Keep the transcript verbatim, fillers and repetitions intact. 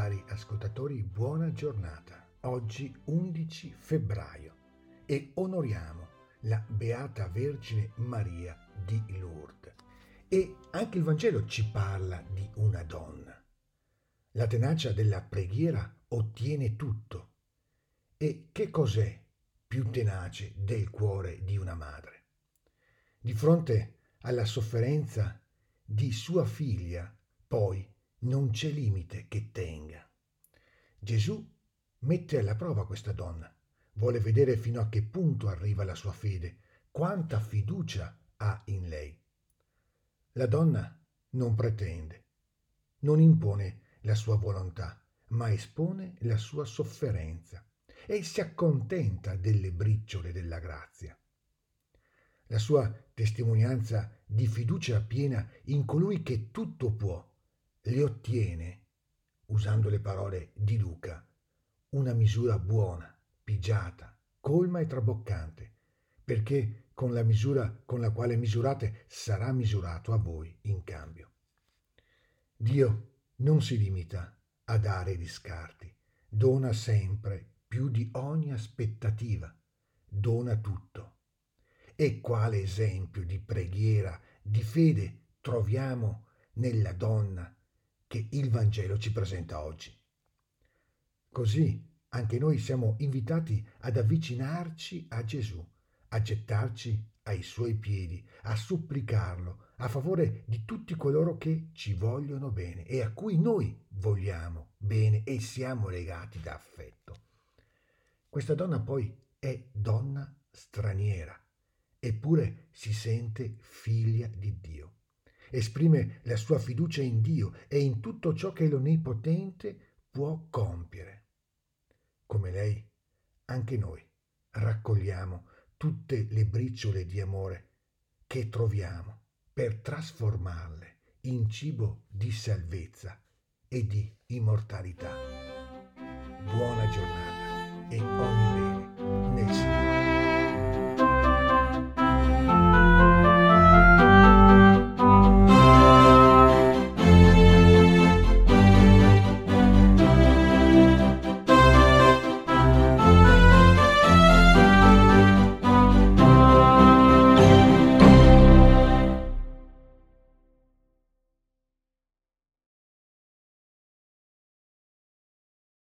cari ascoltatori, buona giornata. Oggi undici febbraio e onoriamo la Beata Vergine Maria di Lourdes. E anche il Vangelo ci parla di una donna. La tenacia della preghiera ottiene tutto. E che cos'è più tenace del cuore di una madre? Di fronte alla sofferenza di sua figlia, poi, non c'è limite che tenga. Gesù mette alla prova questa donna. Vuole vedere fino a che punto arriva la sua fede, quanta fiducia ha in lei. La donna non pretende, non impone la sua volontà, ma espone la sua sofferenza e si accontenta delle briciole della grazia. La sua testimonianza di fiducia piena in colui che tutto può le ottiene, usando le parole di Luca, una misura buona, pigiata, colma e traboccante, perché con la misura con la quale misurate sarà misurato a voi in cambio. Dio non si limita a dare riscarti, dona sempre più di ogni aspettativa, dona tutto. E quale esempio di preghiera, di fede troviamo nella donna che il Vangelo ci presenta oggi. Così anche noi siamo invitati ad avvicinarci a Gesù, a gettarci ai suoi piedi, a supplicarlo a favore di tutti coloro che ci vogliono bene e a cui noi vogliamo bene e siamo legati da affetto. Questa donna poi è donna straniera, eppure si sente figlia di Dio. Esprime la sua fiducia in Dio e in tutto ciò che l'Onnipotente può compiere. Come lei, anche noi raccogliamo tutte le briciole di amore che troviamo per trasformarle in cibo di salvezza e di immortalità.